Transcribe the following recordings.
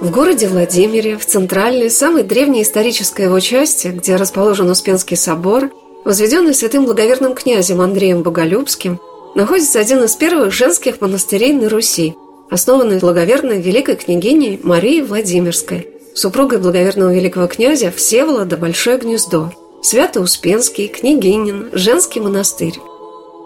В городе Владимире, в центральной, самой древней исторической его части, где расположен Успенский собор, возведенный святым благоверным князем Андреем Боголюбским, находится один из первых женских монастырей на Руси, основанный благоверной великой княгиней Марии Владимирской, супругой благоверного великого князя Всеволода Большое Гнездо, Свято-Успенский Княгинин женский монастырь.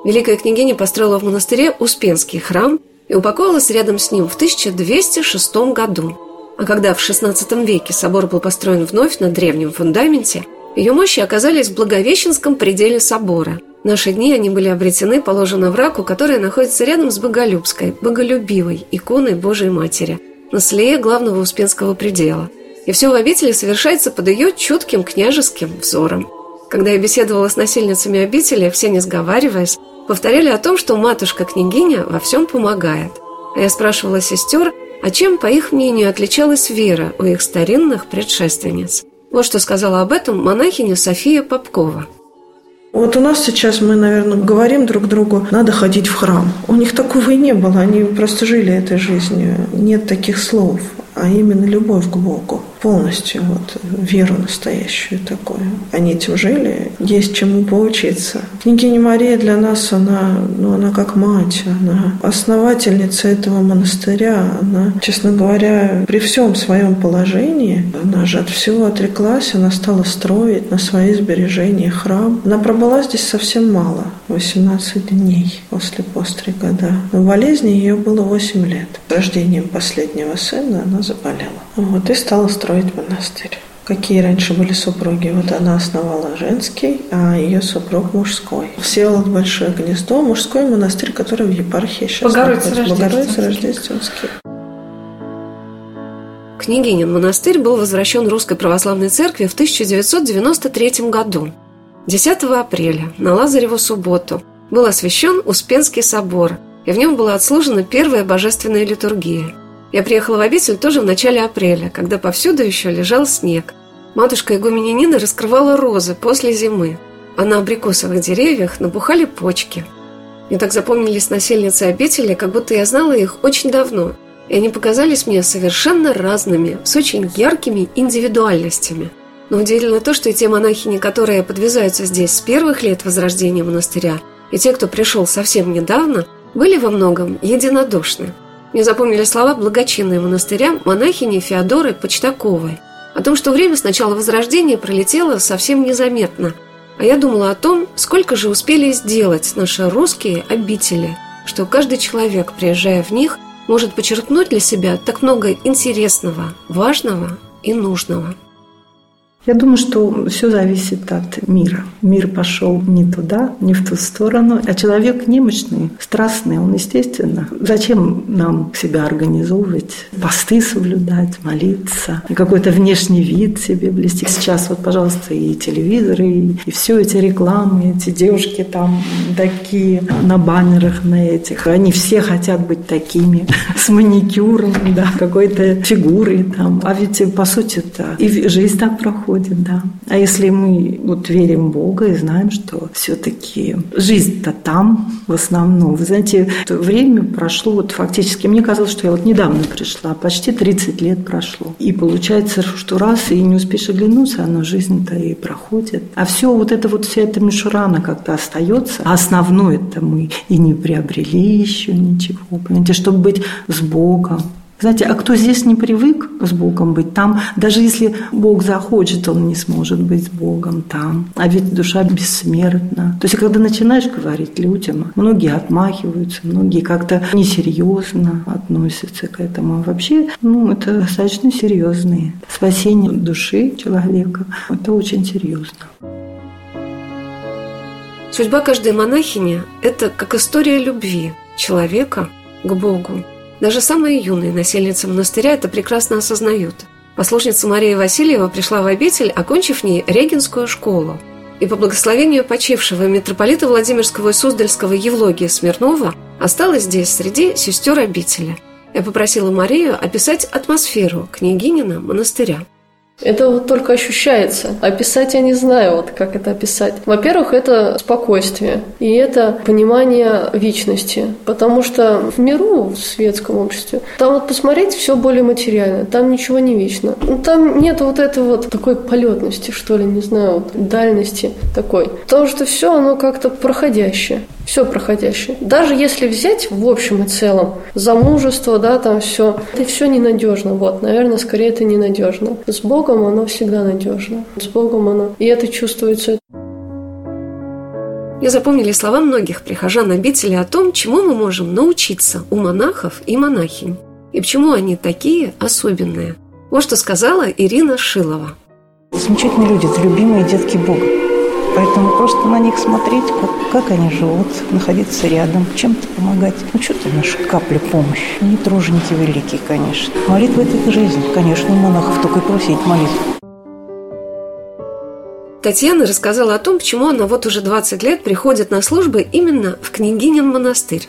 Великая княгиня построила в монастыре Успенский храм и упокоилась рядом с ним в 1206 году. А когда в XVI веке собор был построен вновь на древнем фундаменте, ее мощи оказались в Благовещенском пределе собора. В наши дни они были обретены по ложу Навраку, которая находится рядом с Боголюбской, боголюбивой иконой Божией Матери, на слее главного Успенского предела. И все в обители совершается под ее чутким княжеским взором. Когда я беседовала с насельницами обители, все, не сговариваясь, повторяли о том, что матушка-княгиня во всем помогает. А я спрашивала сестер, а чем, по их мнению, отличалась вера у их старинных предшественниц? Вот что сказала об этом монахиня София Попкова. Вот у нас сейчас мы, наверное, говорим друг другу, надо ходить в храм. У них такого и не было, они просто жили этой жизнью. Нет таких слов, а именно любовь к Богу. Полностью вот веру настоящую такую. Они этим жили, есть чему поучиться. Княгиня Мария для нас, она как мать, она основательница этого монастыря. Она, честно говоря, при всем своем положении, она же от всего отреклась, она стала строить на свои сбережения храм. Она пробыла здесь совсем мало, 18 дней после пострига, да. В болезни ее было 8 лет. С рождением последнего сына она заболела. Вот, и стала строить монастырь. Какие раньше были супруги? Вот она основала женский, а ее супруг мужской. Всеволод Большое Гнездо, мужской монастырь, который в епархии сейчас находится. Богородец Рождественский. Княгинин монастырь был возвращен Русской Православной Церкви в 1993 году. 10 апреля, на Лазареву субботу, был освящен Успенский собор, и в нем была отслужена первая божественная литургия. Я приехала в обитель тоже в начале апреля, когда повсюду еще лежал снег. Матушка игуменья Нина раскрывала розы после зимы, а на абрикосовых деревьях набухали почки. Мне так запомнились насельницы обители, как будто я знала их очень давно, и они показались мне совершенно разными, с очень яркими индивидуальностями. Но удивительно то, что и те монахини, которые подвязаются здесь с первых лет возрождения монастыря, и те, кто пришел совсем недавно, были во многом единодушны. Мне запомнили слова благочинной монастыря монахини Феодоры Почтаковой о том, что время с начала Возрождения пролетело совсем незаметно. А я думала о том, сколько же успели сделать наши русские обители, что каждый человек, приезжая в них, может почерпнуть для себя так много интересного, важного и нужного. Я думаю, что все зависит от мира. Мир пошел не туда, не в ту сторону. А человек немощный, страстный, он, естественно. Зачем нам себя организовывать, посты соблюдать, молиться, какой-то внешний вид себе блестит? Сейчас вот, пожалуйста, и телевизоры, и все эти рекламы, эти девушки там такие на баннерах на этих. Они все хотят быть такими, с маникюром, да, какой-то фигурой там. А ведь, по сути-то, и жизнь так проходит. происходит, да. А если мы вот верим в Бога и знаем, что все-таки жизнь-то там в основном. Вы знаете, время прошло вот фактически. Мне казалось, что я вот недавно пришла, почти 30 лет прошло. И получается, что раз и не успеешь оглянуться, оно жизнь-то и проходит. А все вот это вот, вся эта мишура, она как-то остается. А основное-то мы и не приобрели еще ничего, понимаете, чтобы быть с Богом. Знаете, а кто здесь не привык с Богом быть там, даже если Бог захочет, он не сможет быть с Богом там. А ведь душа бессмертна. То есть, когда начинаешь говорить людям, многие отмахиваются, многие как-то несерьезно относятся к этому. А вообще, это достаточно серьезные. Спасение души человека – это очень серьезно. Судьба каждой монахини – это как история любви человека к Богу. Даже самые юные насельницы монастыря это прекрасно осознают. Послушница Мария Васильева пришла в обитель, окончив в ней регенскую школу. И по благословению почившего митрополита Владимирского и Суздальского Евлогия Смирнова осталась здесь среди сестер обители. Я попросила Марию описать атмосферу княгинина монастыря. Это вот только ощущается. Описать я не знаю, вот как это описать. Во-первых, это спокойствие. И это понимание вечности. Потому что в миру, в светском обществе, там вот посмотреть все более материально. Там ничего не вечно. Там нет вот этой вот такой полетности, что ли, не знаю, вот дальности такой. Потому что все оно как-то проходящее. Все проходящее. Даже если взять в общем и целом замужество, да, там все. Это все ненадежно. Вот, наверное, скорее это ненадежно. С Богом оно всегда надежно. С Богом оно. И это чувствуется. Мне запомнили слова многих прихожан обители о том, чему мы можем научиться у монахов и монахинь. И почему они такие особенные. Вот что сказала Ирина Шилова. Замечательные люди, это любимые детки Бога. Поэтому просто на них смотреть, как они живут, находиться рядом, чем-то помогать. Что-то наша капля помощи. Они труженики великие, конечно. Молитва – это их жизнь. Конечно, у монахов только и просить молитву. Татьяна рассказала о том, почему она вот уже 20 лет приходит на службы именно в Княгинин монастырь.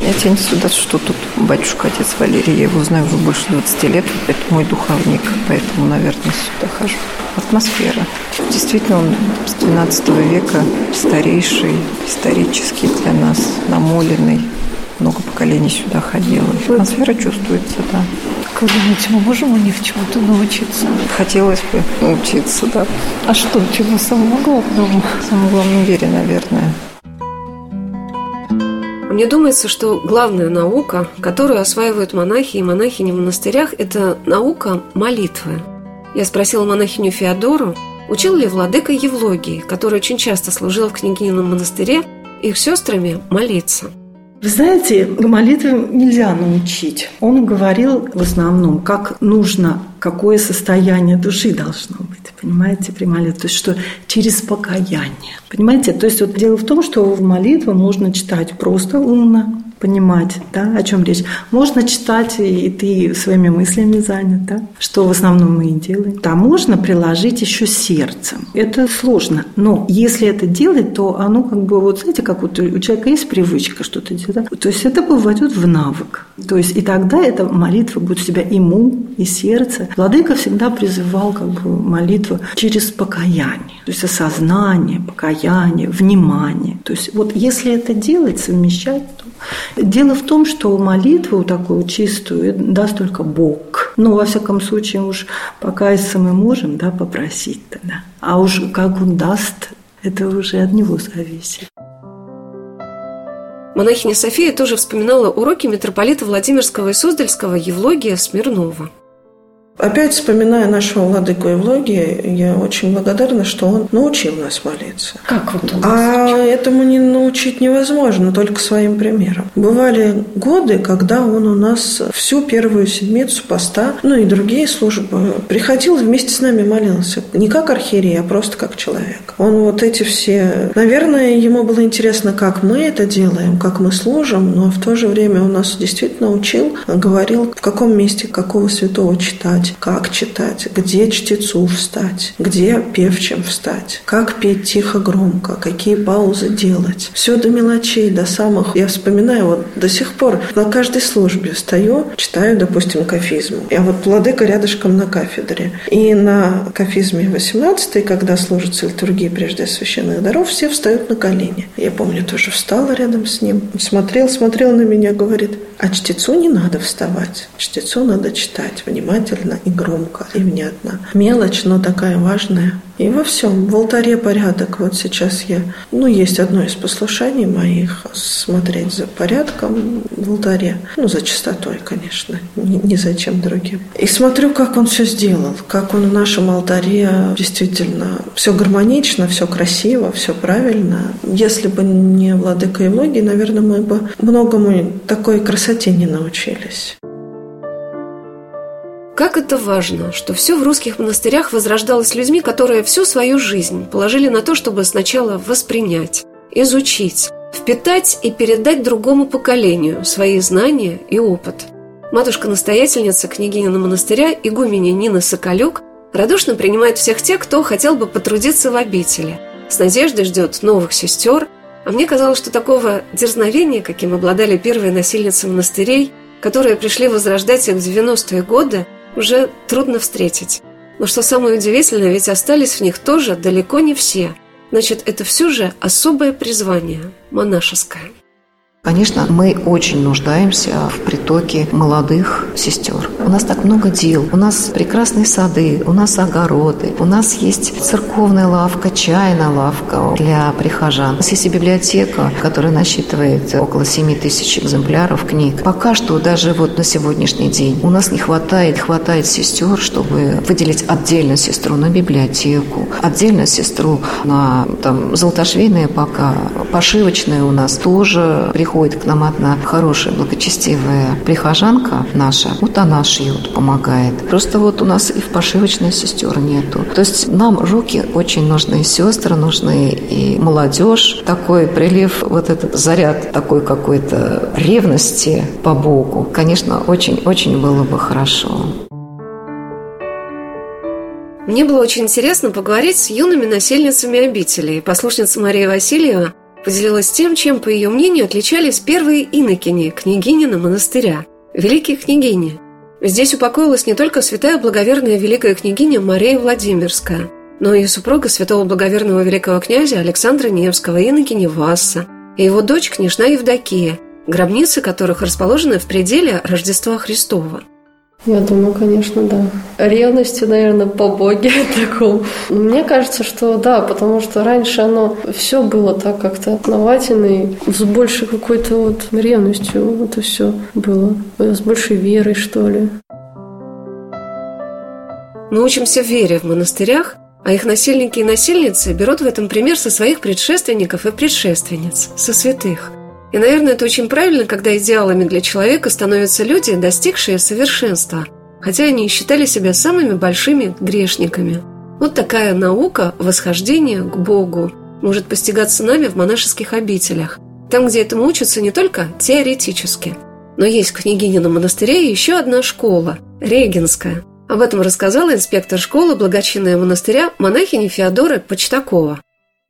Я тебя несу дальше, что тут батюшка, отец Валерий, я его знаю уже больше 20 лет, это мой духовник, поэтому, наверное, сюда хожу. Атмосфера. Действительно, он с 12 века старейший, исторический для нас, намоленный. Много поколений сюда ходило. Атмосфера чувствуется, да. Как вы думаете, мы можем у них чему-то научиться? Хотелось бы научиться, да. А что, чего самого главного? В самом главном вере, наверное. Мне думается, что главная наука, которую осваивают монахи и монахини в монастырях, это наука молитвы. Я спросила монахиню Феодору, учил ли владыка Евлогий, который очень часто служил в Княгинином монастыре, их сестрами молиться. Вы знаете, молитве нельзя научить. Он говорил в основном, как нужно, какое состояние души должно быть, понимаете, при молитве. То есть, что через покаяние, понимаете. То есть, вот дело в том, что в молитве можно читать просто умно, понимать, да, о чем речь. Можно читать, и ты своими мыслями занят, да, что в основном мы и делаем. А можно приложить еще сердцем. Это сложно, но если это делать, то оно как бы, вот знаете, как вот у человека есть привычка что-то делать, да? То есть это войдет в навык. То есть и тогда эта молитва будет у тебя и ум, и сердце. Владыка всегда призывал как бы молитву через покаяние, то есть осознание, покаяние, внимание. То есть вот если это делать, совмещать, то... Дело в том, что молитву такую чистую даст только Бог. Но, во всяком случае, уж покаяться мы можем, да, попросить тогда. А уж как он даст, это уже от него зависит. Монахиня София тоже вспоминала уроки митрополита Владимирского и Суздальского Евлогия Смирнова. Опять вспоминая нашего владыку Евлогия, я очень благодарна, что он научил нас молиться. Как вот он нас учил? Этому не научить невозможно, только своим примером. Бывали годы, когда он у нас всю первую седмицу поста, и другие службы, приходил вместе с нами молился. Не как архиерей, а просто как человек. Он вот эти все... Наверное, ему было интересно, как мы это делаем, как мы служим, но в то же время он нас действительно учил, говорил, в каком месте какого святого читать, читать, как читать, где чтецу встать, где певчим встать, как петь тихо, громко, какие паузы делать. Все до мелочей, до самых... Я вспоминаю, вот до сих пор на каждой службе встаю, читаю, допустим, кафизму. Я вот владыка рядышком на кафедре. И на кафизме 18-й, когда служится литургия прежде священных даров, все встают на колени. Я помню, тоже встала рядом с ним. Смотрел на меня, говорит, а чтецу не надо вставать. Чтецу надо читать внимательно и громко, и внятно. Мелочь, но такая важная. И во всем. В алтаре порядок. Вот сейчас я... есть одно из послушаний моих. Смотреть за порядком в алтаре. За чистотой, конечно. Ни за чем другим. И смотрю, как он все сделал. Как он в нашем алтаре действительно все гармонично, все красиво, все правильно. Если бы не владыка Евлогий, наверное, мы бы многому такой красоте не научились. Как это важно, что все в русских монастырях возрождалось людьми, которые всю свою жизнь положили на то, чтобы сначала воспринять, изучить, впитать и передать другому поколению свои знания и опыт. Матушка-настоятельница княгинина монастыря, игуменья Нина Соколюк, радушно принимает всех тех, кто хотел бы потрудиться в обители. С надеждой ждет новых сестер, а мне казалось, что такого дерзновения, каким обладали первые насельницы монастырей, которые пришли возрождать их в 90-е годы, уже трудно встретить. Но что самое удивительное, ведь остались в них тоже далеко не все. Значит, это все же особое призвание, монашеское. Конечно, мы очень нуждаемся в притоке молодых сестер. У нас так много дел. У нас прекрасные сады, у нас огороды, у нас есть церковная лавка, чайная лавка для прихожан. У нас есть и библиотека, которая насчитывает около 7000 экземпляров книг. Пока что даже вот на сегодняшний день у нас не хватает сестер, чтобы выделить отдельно сестру на библиотеку, отдельно сестру на золотошвейные пока, пошивочные у нас тоже приходят. Приходит к нам одна хорошая, благочестивая прихожанка наша. Она шьет, помогает. Просто у нас и в пошивочной сестер нету. То есть нам руки очень нужны, сестры нужны, и молодежь. Такой прилив, этот заряд такой какой-то ревности по Богу, конечно, очень-очень было бы хорошо. Мне было очень интересно поговорить с юными насельницами обители. Послушница Мария Васильева поделилась тем, чем, по ее мнению, отличались первые инокини княгинина монастыря, великие княгини. Здесь упокоилась не только святая благоверная великая княгиня Мария Владимирская, но и супруга святого благоверного великого князя Александра Невского, инокини Васса, и его дочь княжна Евдокия, гробницы которых расположены в пределе Рождества Христова. Я думаю, конечно, да. Ревности, наверное, по Боге таком. Мне кажется, что да, потому что раньше оно все было так как-то основательно, и с большей какой-то ревностью это все было. С большей верой, что ли. Мы учимся вере в монастырях, а их насельники и насельницы берут в этом пример со своих предшественников и предшественниц, со святых. И, наверное, это очень правильно, когда идеалами для человека становятся люди, достигшие совершенства, хотя они и считали себя самыми большими грешниками. Вот такая наука восхождения к Богу может постигаться нами в монашеских обителях, там, где этому учатся не только теоретически. Но есть в княгинином монастыре еще одна школа – Регинская. Об этом рассказала инспектор школы благочинного монастыря монахиня Феодора Почтакова.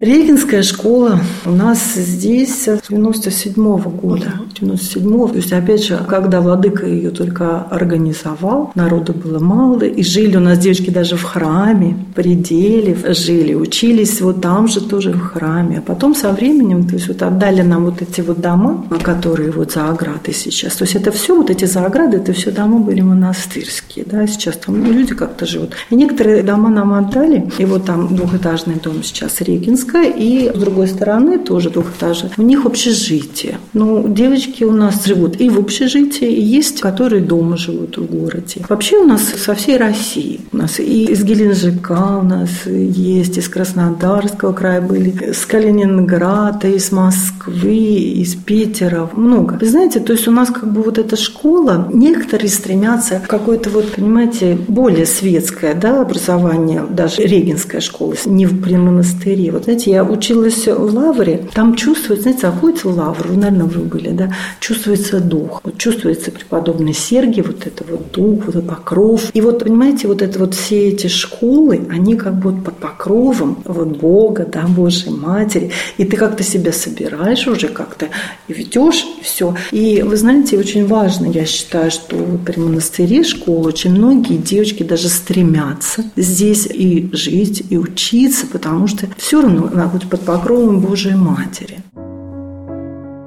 Регинская школа у нас здесь с 97-го года. 97-го, то есть, опять же, когда владыка ее только организовал, народу было мало, и жили у нас девочки даже в храме, в пределе жили, учились там же тоже в храме. А потом со временем, отдали нам эти дома, которые за оградой сейчас. То есть, это все эти за ограды, это все дома были монастырские, да, сейчас там люди как-то живут. И некоторые дома нам отдали, и двухэтажный дом сейчас Регинский, и с другой стороны тоже двухэтажи. У них общежитие. Девочки у нас живут и в общежитии, и есть, которые дома живут в городе. Вообще у нас со всей России. У нас и из Геленджика у нас есть, из Краснодарского края были, из Калининграда, из Москвы, из Питера. Много. Вы знаете, то есть у нас эта школа, некоторые стремятся к какой-то понимаете, более светское образование, даже Регинская школа, не при монастыре. знаете, я училась в Лавре, там чувствуется, знаете, заходится в Лавру, наверное, вы были, да, чувствуется дух, вот чувствуется преподобный Сергий, вот это вот дух, вот этот покров. И вот, понимаете, вот это вот все эти школы, они как бы вот под покровом вот Бога, да, Божьей Матери, и ты как-то себя собираешь уже как-то, и ведешь все. И вы знаете, очень важно, я считаю, что при монастыре школ очень многие девочки даже стремятся здесь и жить, и учиться, потому что все равно она будет под покровом Божией Матери.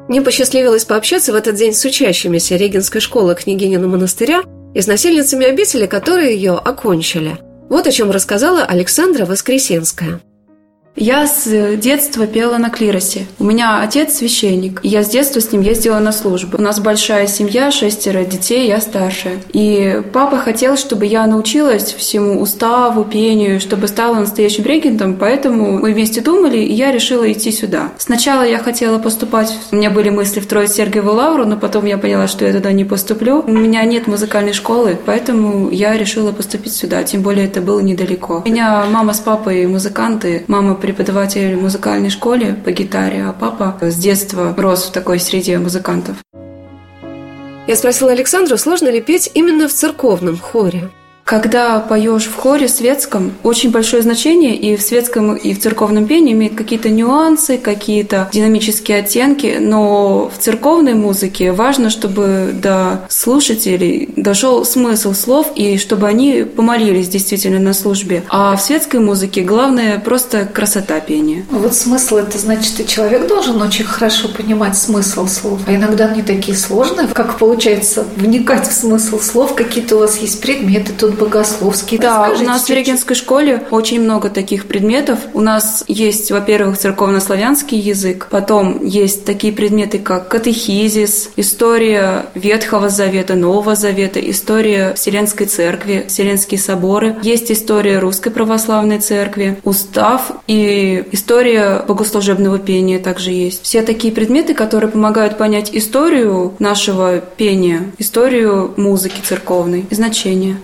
Мне посчастливилось пообщаться в этот день с учащимися Регинской школы Княгинина монастыря и с насельницами обители, которые ее окончили. Вот о чем рассказала Александра Воскресенская. Я с детства пела на клиросе. У меня отец священник, и я с детства с ним ездила на службу. У нас большая семья, 6 детей, я старшая. И папа хотел, чтобы я научилась всему уставу, пению, чтобы стала настоящим регентом, поэтому мы вместе думали, и я решила идти сюда. Сначала я хотела поступать, у меня были мысли в Троице-Сергиеву Лавру, но потом я поняла, что я туда не поступлю. У меня нет музыкальной школы, поэтому я решила поступить сюда, тем более это было недалеко. У меня мама с папой музыканты, мама преподаватель в музыкальной школе по гитаре, а папа с детства рос в такой среде музыкантов. Я спросила Александру, сложно ли петь именно в церковном хоре. Когда поешь в хоре светском, очень большое значение и в светском, и в церковном пении имеет какие-то нюансы, какие-то динамические оттенки, но в церковной музыке важно, чтобы до слушателей дошел смысл слов и чтобы они помолились действительно на службе. А в светской музыке главное просто красота пения. Вот смысл — это значит, и человек должен очень хорошо понимать смысл слов. А иногда они такие сложные, как получается вникать в смысл слов, какие-то у вас есть предметы тут богословский. Да, расскажите, у нас в Регинской школе очень много таких предметов. У нас есть, во-первых, церковнославянский язык, потом есть такие предметы, как катехизис, история Ветхого Завета, Нового Завета, история Вселенской Церкви, Вселенские соборы, есть история Русской Православной Церкви, устав и история богослужебного пения также есть. Все такие предметы, которые помогают понять историю нашего пения, историю музыки церковной и значения.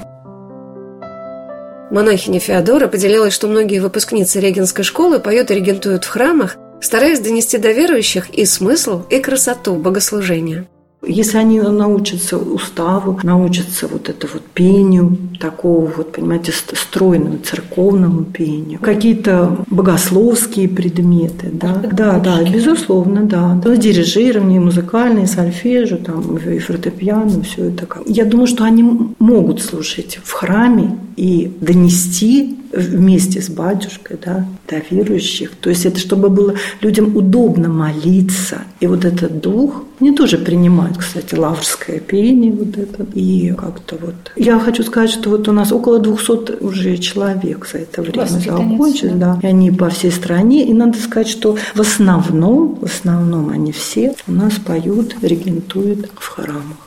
Монахиня Феодора поделилась, что многие выпускницы Регинской школы поют и регентуют в храмах, стараясь донести до верующих и смысл, и красоту богослужения. Если они научатся уставу, научатся вот это вот пению, такого вот, понимаете, стройному церковному пению, какие-то богословские предметы, да? Да, безусловно, да. Дирижирование, музыкальное, сольфеджио, там, и фортепиано, все это. Я думаю, что они могут служить в храме и донести вместе с батюшкой, да, до верующих. То есть это чтобы было людям удобно молиться. И вот этот дух, мне тоже принимают, кстати, лаврское пение вот это. И как-то вот... Я хочу сказать, что вот у нас около 200 уже человек за это время закончили. Да. И они по всей стране. И надо сказать, что в основном они все у нас поют, регентуют в храмах.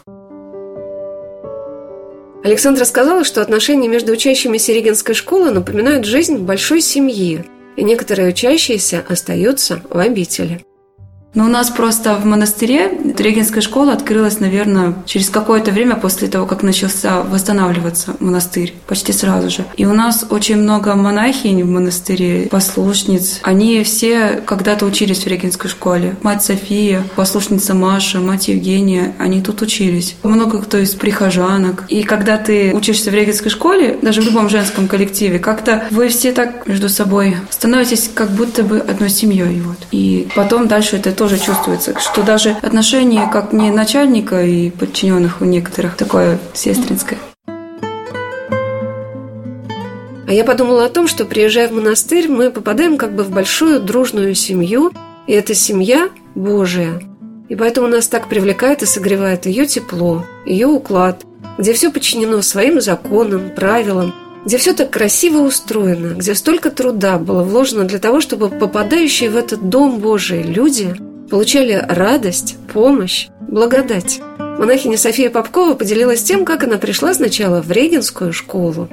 Александра сказала, что отношения между учащимися Регинской школы напоминают жизнь большой семьи, и некоторые учащиеся остаются в обители. Но у нас просто в монастыре Регинская школа открылась, наверное, через какое-то время после того, как начался восстанавливаться монастырь, почти сразу же. И у нас очень много монахинь в монастыре, послушниц. Они все когда-то учились в Регинской школе. Мать София, послушница Маша, мать Евгения, они тут учились. Много кто из прихожанок. И когда ты учишься в Регинской школе, даже в любом женском коллективе, как-то вы все так между собой становитесь как будто бы одной семьей. Вот. И потом дальше это тоже чувствуется, что даже отношение как не начальника и подчиненных у некоторых такое сестринское. А я подумала о том, что, приезжая в монастырь, мы попадаем как бы в большую дружную семью, и эта семья Божия. И поэтому нас так привлекает и согревает ее тепло, ее уклад, где все подчинено своим законам, правилам, где все так красиво устроено, где столько труда было вложено для того, чтобы попадающие в этот дом Божий люди получали радость, помощь, благодать. Монахиня София Попкова поделилась тем, как она пришла сначала в Регинскую школу.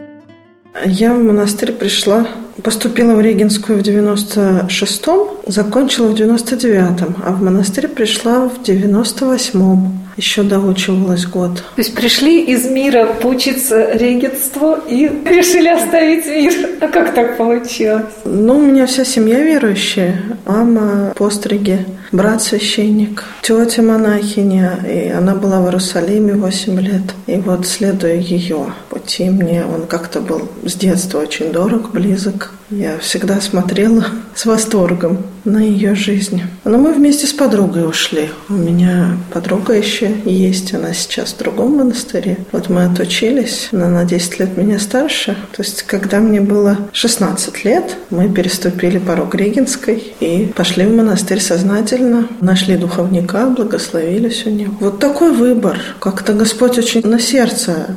Я в монастырь пришла Поступила в Регинскую в 96-м, закончила в 99-м, а в монастырь пришла в 98-м. Еще доучивалась год. То есть пришли из мира поучиться регенству и решили оставить мир. А как так получилось? У меня вся семья верующая. Мама постриги, брат священник, тетя монахиня. И она была в Иерусалиме 8 лет. И следуя ее пути, мне он как-то был с детства очень дорог, близок. Я всегда смотрела с восторгом на ее жизнь. Но мы вместе с подругой ушли. У меня подруга еще есть, она сейчас в другом монастыре. Мы отучились, она на 10 лет меня старше. То есть, когда мне было 16 лет, мы переступили порог Регинской и пошли в монастырь сознательно. Нашли духовника, благословились у него. Такой выбор. Как-то Господь очень на сердце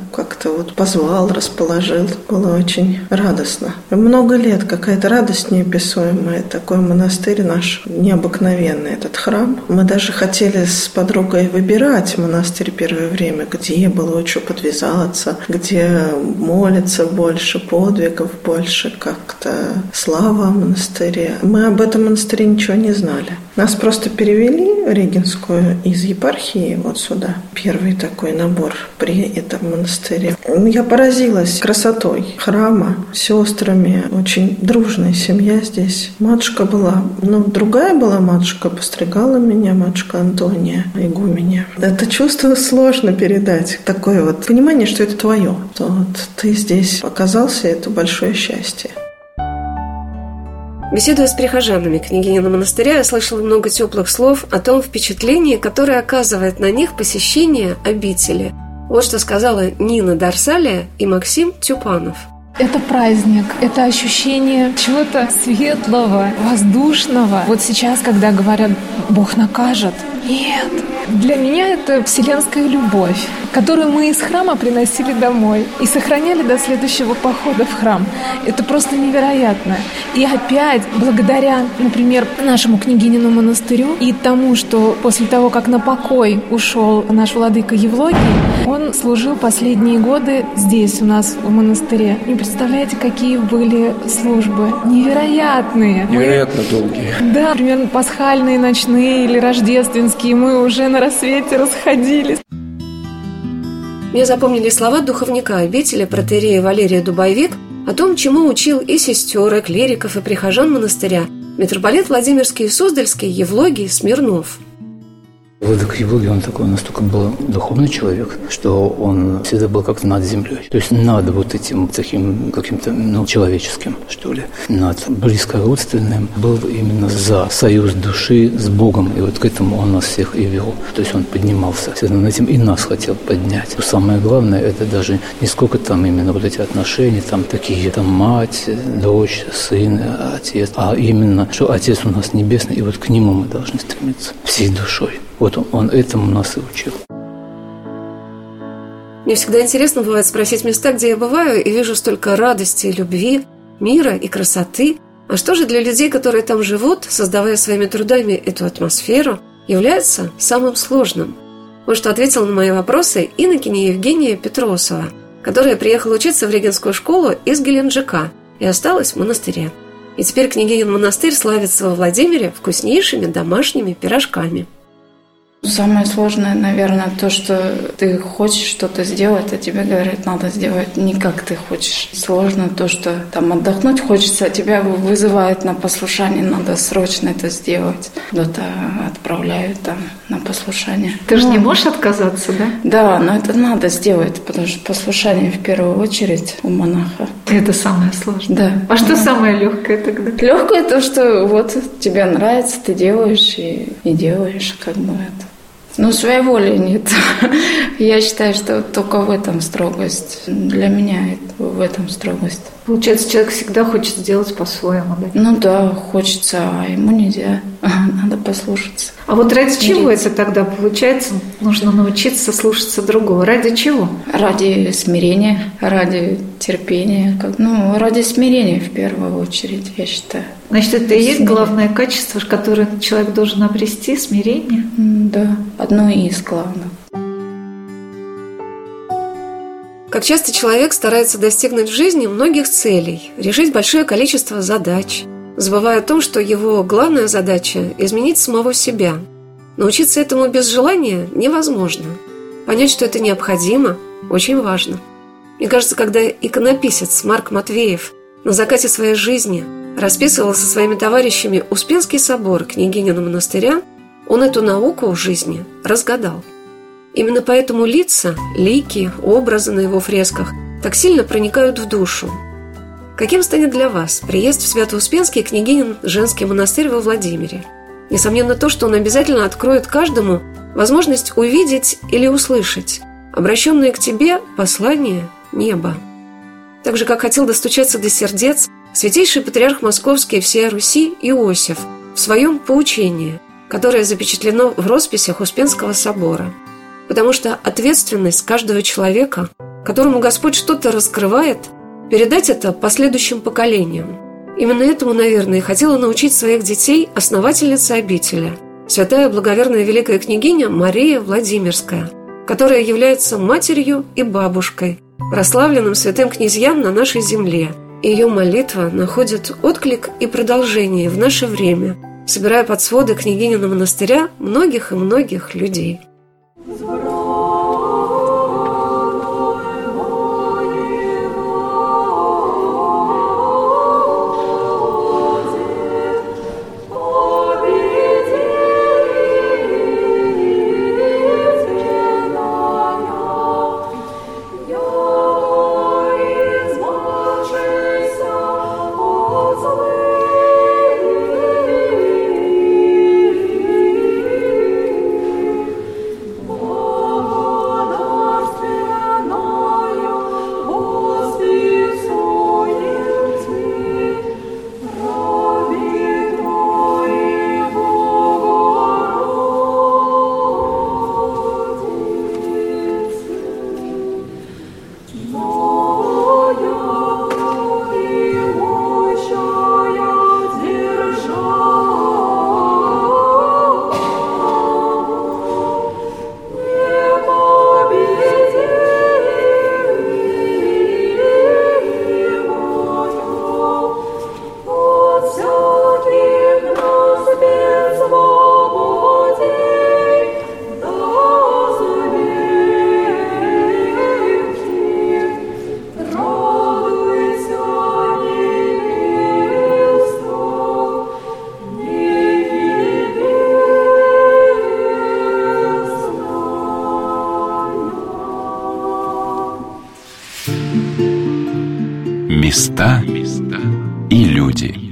позвал, расположил. Было очень радостно. Много лет. Какая-то радость неописуемая. Такой монастырь наш необыкновенный, этот храм. Мы даже хотели с подругой выбирать монастырь первое время, где было лучше подвязаться, где молиться больше, подвигов больше, как-то слава о монастыре. Мы об этом монастыре ничего не знали. Нас просто перевели в Регинскую из епархии сюда. Первый такой набор при этом монастыре. Я поразилась красотой храма, сестрами. Очень дружная семья здесь. Матушка была, другая была матушка, постригала меня, матушка Антония, игуменя. Это чувство сложно передать. Такое понимание, что это твое. Ты здесь оказался, это большое счастье. Беседуя с прихожанами Княгинина монастыря, я слышала много теплых слов о том впечатлении, которое оказывает на них посещение обители. Что сказала Нина Дарсалия и Максим Тюпанов. Это праздник, это ощущение чего-то светлого, воздушного. Сейчас, когда говорят «Бог накажет», нет, для меня это вселенская любовь, которую мы из храма приносили домой и сохраняли до следующего похода в храм. Это просто невероятно. И опять, благодаря, например, нашему Княгинину монастырю и тому, что после того, как на покой ушел наш владыка Евлогий, он служил последние годы здесь у нас в монастыре. Не представляете, какие были службы. Невероятные. Невероятно долгие. Да, примерно пасхальные, ночные или рождественские. Мы уже на рассвете расходились. Мне запомнили слова духовника обители, протоиерея Валерия Дубовик, о том, чему учил и сестер, и клириков, и прихожан монастыря митрополит Владимирский и Суздальский Евлогий Смирнов. Владыка Евлогий, он такой, настолько был духовный человек, что он всегда был как-то над землей. То есть над этим таким каким-то, человеческим, что ли, над близкородственным. Был именно за союз души с Богом, и к этому он нас всех и вел. То есть он поднимался всегда над этим и нас хотел поднять. Но самое главное, это даже не сколько там именно эти отношения, такие мать, дочь, сын, отец, а именно, что Отец у нас небесный, и к Нему мы должны стремиться всей душой. Он этому нас и учил. Мне всегда интересно бывает спросить места, где я бываю, и вижу столько радости, любви, мира и красоты. А что же для людей, которые там живут, создавая своими трудами эту атмосферу, является самым сложным? Что ответила на мои вопросы инокиня Евгения Петросова, которая приехала учиться в Регинскую школу из Геленджика и осталась в монастыре. И теперь Княгинин монастырь славится во Владимире вкуснейшими домашними пирожками. Самое сложное, наверное, то, что ты хочешь что-то сделать, а тебе говорят, надо сделать не как ты хочешь. Сложно то, что отдохнуть хочется, а тебя вызывают на послушание, надо срочно это сделать. Кто-то отправляют на послушание. Ты же не можешь отказаться, да? Да, но это надо сделать, потому что послушание в первую очередь у монаха. Это самое сложное. Да. А что самое легкое тогда? Легкое то, что тебе нравится, ты делаешь и делаешь, это. Своей воли нет. Я считаю, что только в этом строгость. Для меня в этом строгость. Получается, человек всегда хочет сделать по-своему, да? Да, хочется, а ему нельзя. Надо послушаться. А ради чего это тогда получается? Нужно научиться слушаться другого. Ради чего? Ради смирения, ради терпения. Ради смирения в первую очередь, я считаю. Значит, это и есть главное качество, которое человек должен обрести, смирение? Да, одно из главных. Как часто человек старается достигнуть в жизни многих целей, решить большое количество задач, забывая о том, что его главная задача – изменить самого себя. Научиться этому без желания невозможно. Понять, что это необходимо, очень важно. Мне кажется, когда иконописец Марк Матвеев на закате своей жизни расписывал со своими товарищами Успенский собор Княгинина монастыря, он эту науку в жизни разгадал. Именно поэтому лица, лики, образы на его фресках так сильно проникают в душу. Каким станет для вас приезд в Свято-Успенский Княгинин женский монастырь во Владимире? Несомненно то, что он обязательно откроет каждому возможность увидеть или услышать обращенные к тебе послания неба. Так же, как хотел достучаться до сердец святейший патриарх Московский и всея Руси Иосиф в своем поучении, которое запечатлено в росписях Успенского собора. Потому что ответственность каждого человека, которому Господь что-то раскрывает, передать это последующим поколениям. Именно этому, наверное, хотела научить своих детей основательница обители, святая благоверная великая княгиня Мария Владимирская, которая является матерью и бабушкой, прославленным святым князьям на нашей земле. Ее молитва находит отклик и продолжение в наше время, собирая под своды княгининого монастыря многих и многих людей. Места и люди.